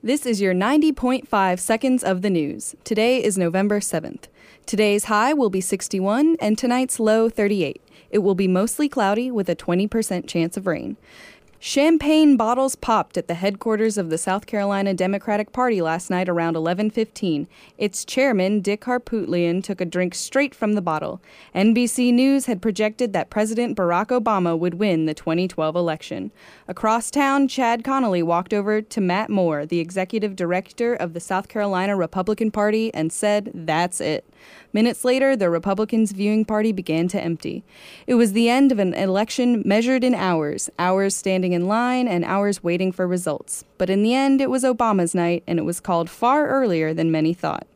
This is your 90.5 seconds of the news. Today is November 7th. Today's high will be 61 and tonight's low 38. It will be mostly cloudy with a 20% chance of rain. Champagne bottles popped at the headquarters of the South Carolina Democratic Party last night around 11:15. Its chairman, Dick Harpootlian, took a drink straight from the bottle. NBC News had projected that President Barack Obama would win the 2012 election. Across town, Chad Connolly walked over to Matt Moore, the executive director of the South Carolina Republican Party, and said, "That's it." Minutes later, the Republicans' viewing party began to empty. It was the end of an election measured in hours, hours standing in line and hours waiting for results. But in the end, it was Obama's night, and it was called far earlier than many thought.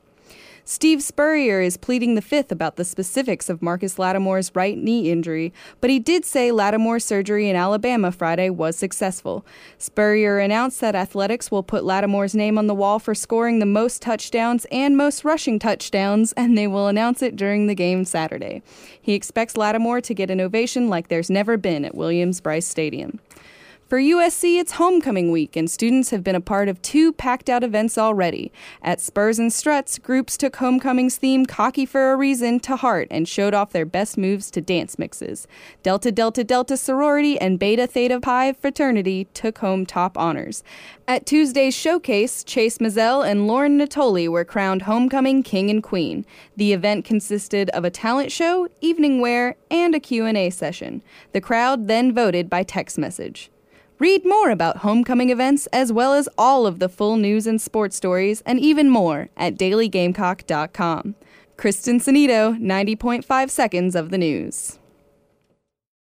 Steve Spurrier is pleading the fifth about the specifics of Marcus Lattimore's right knee injury, but he did say Lattimore's surgery in Alabama Friday was successful. Spurrier announced that athletics will put Lattimore's name on the wall for scoring the most touchdowns and most rushing touchdowns, and they will announce it during the game Saturday. He expects Lattimore to get an ovation like there's never been at Williams-Brice Stadium. For USC, it's homecoming week, and students have been a part of two packed-out events already. At Spurs and Struts, groups took homecoming's theme, Cocky for a Reason, to heart and showed off their best moves to dance mixes. Delta Delta Delta Sorority and Beta Theta Pi Fraternity took home top honors. At Tuesday's showcase, Chase Mizell and Lauren Natoli were crowned homecoming king and queen. The event consisted of a talent show, evening wear, and a Q&A session. The crowd then voted by text message. Read more about homecoming events as well as all of the full news and sports stories and even more at dailygamecock.com. Kristen Sinito, 90.5 seconds of the news.